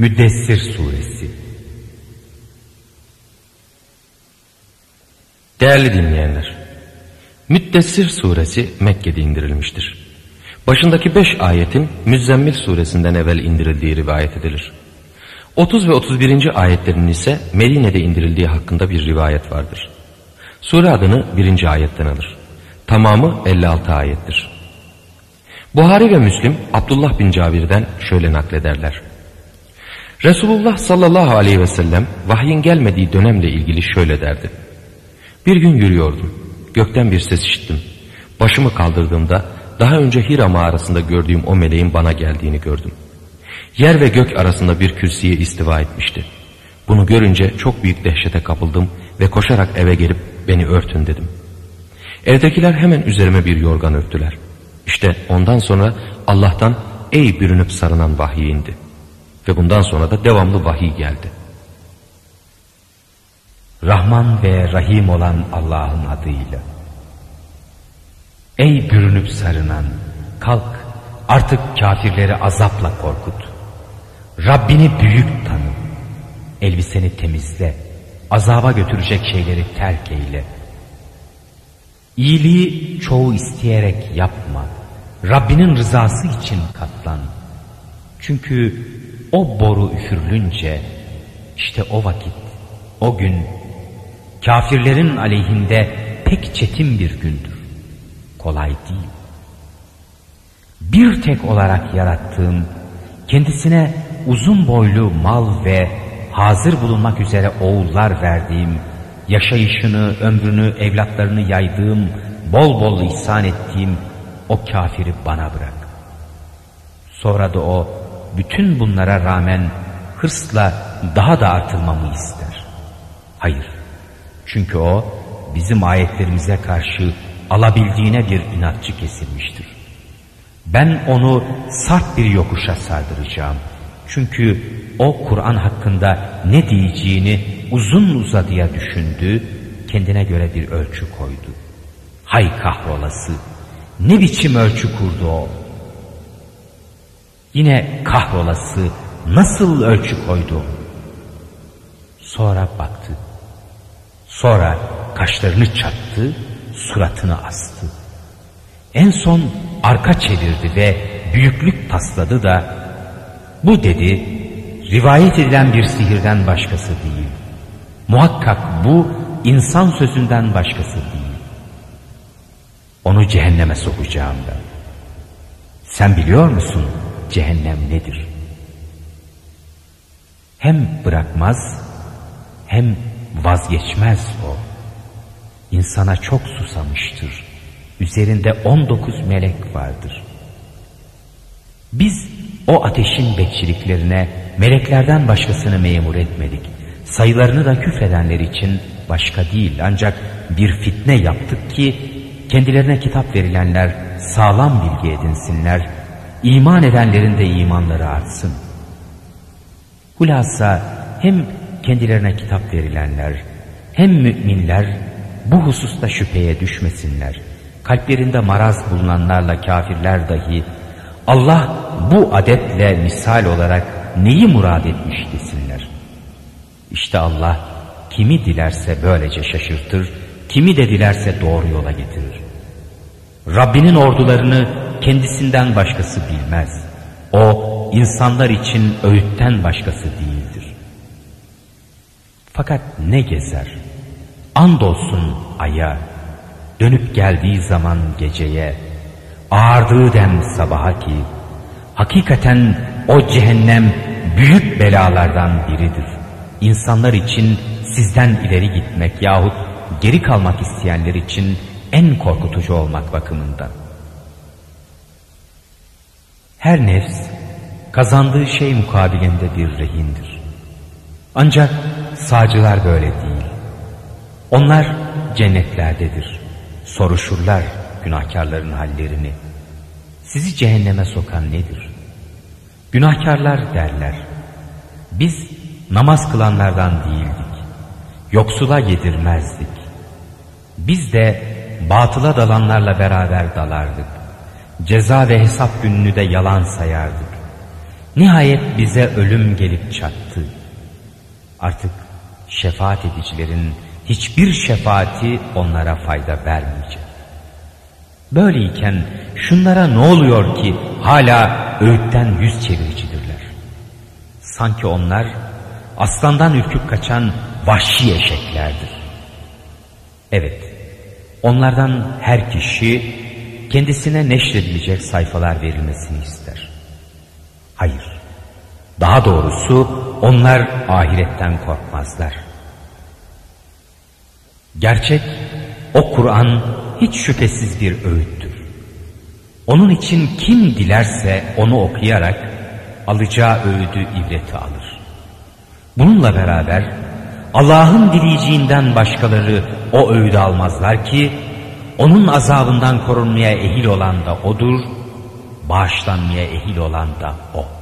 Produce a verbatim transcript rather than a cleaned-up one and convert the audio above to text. Müddessir suresi. Değerli dinleyenler, Müddessir suresi Mekke'de indirilmiştir. Başındaki beş ayetin Müzzemmil suresinden evvel indirildiği rivayet edilir. otuz ve otuz birinci ayetlerinin ise Medine'de indirildiği hakkında bir rivayet vardır. Sure adını birinci ayetten alır. Tamamı elli altı ayettir. Buhari ve Müslim Abdullah bin Cabir'den şöyle naklederler. Resulullah sallallahu aleyhi ve sellem vahyin gelmediği dönemle ilgili şöyle derdi. Bir gün yürüyordum. Gökten bir ses işittim. Başımı kaldırdığımda daha önce Hira mağarasında gördüğüm o meleğin bana geldiğini gördüm. Yer ve gök arasında bir kürsüye istiva etmişti. Bunu görünce çok büyük dehşete kapıldım ve koşarak eve gelip beni örtün dedim. Evdekiler hemen üzerime bir yorgan örttüler. İşte ondan sonra Allah'tan ey bürünüp sarınan vahiy indi. Ve bundan sonra da devamlı vahiy geldi. Rahman ve Rahim olan Allah'ın adıyla. Ey bürünüp sarınan, kalk artık kafirleri azapla korkut. Rabbini büyük tanı. Elbiseni temizle. Azaba götürecek şeyleri terk eyle. İyiliği çoğu isteyerek yapma. Rabbinin rızası için katlan. Çünkü o boru üfürülünce işte o vakit, o gün kafirlerin aleyhinde pek çetin bir gündür. Kolay değil. Bir tek olarak yarattığım, kendisine uzun boylu mal ve hazır bulunmak üzere oğullar verdiğim, yaşayışını, ömrünü, evlatlarını yaydığım, bol bol ihsan ettiğim o kafiri bana bırak. Sonra da o bütün bunlara rağmen hırsla daha da artırmamı ister. Hayır, çünkü o bizim ayetlerimize karşı alabildiğine bir inatçı kesilmiştir. Ben onu sert bir yokuşa sardıracağım. Çünkü o Kur'an hakkında ne diyeceğini uzun uzadıya düşündü, kendine göre bir ölçü koydu. Hay kahrolası! Ne biçim ölçü kurdu o? Yine kahrolası nasıl ölçü koydu? Sonra baktı. Sonra kaşlarını çattı, suratını astı. En son arka çevirdi ve büyüklük tasladı da bu dedi, rivayet edilen bir sihirden başkası değil. Muhakkak bu insan sözünden başkası değil. Onu cehenneme sokacağım da. Sen biliyor musun cehennem nedir? Hem bırakmaz hem vazgeçmez o. İnsana çok susamıştır. Üzerinde on dokuz melek vardır. Biz o ateşin bekçiliklerine meleklerden başkasını memur etmedik. Sayılarını da küfredenler için başka değil ancak bir fitne yaptık ki kendilerine kitap verilenler sağlam bilgi edinsinler, iman edenlerin de imanları artsın. Hulasa hem kendilerine kitap verilenler hem müminler bu hususta şüpheye düşmesinler. Kalplerinde maraz bulunanlarla kafirler dahi Allah bu adetle misal olarak neyi murad etmiş desinler. İşte Allah kimi dilerse böylece şaşırtır, kimi de dilerse doğru yola getirir. Rabbinin ordularını kendisinden başkası bilmez. O insanlar için öğütten başkası değildir. Fakat ne gezer? Andolsun aya, dönüp geldiği zaman geceye, ağardığı dem sabaha ki, hakikaten o cehennem büyük belalardan biridir. İnsanlar için sizden ileri gitmek yahut geri kalmak isteyenler için en korkutucu olmak bakımından. Her nefs kazandığı şey mukabilinde bir rehindir. Ancak sağcılar böyle değil. Onlar cennetlerdedir. Soruşurlar günahkarların hallerini. Sizi cehenneme sokan nedir? Günahkarlar derler. Biz namaz kılanlardan değildik. Yoksula yedirmezdik. Biz de batıla dalanlarla beraber dalardık. Ceza ve hesap gününü de yalan sayardık. Nihayet bize ölüm gelip çattı. Artık şefaat edicilerin hiçbir şefaati onlara fayda vermeyecek. Böyleyken şunlara ne oluyor ki hala öğütten yüz çeviricidirler? Sanki onlar aslandan ürküp kaçan vahşi eşeklerdir. Evet, onlardan her kişi kendisine neşredilecek sayfalar verilmesini ister. Hayır, daha doğrusu onlar ahiretten korkmazlar. Gerçek, o Kur'an hiç şüphesiz bir öğüttür. Onun için kim dilerse onu okuyarak alacağı öğüdü, ibreti alır. Bununla beraber Allah'ın dileyeceğinden başkaları o öğüdü almazlar ki onun azabından korunmaya ehil olan da odur, bağışlanmaya ehil olan da o.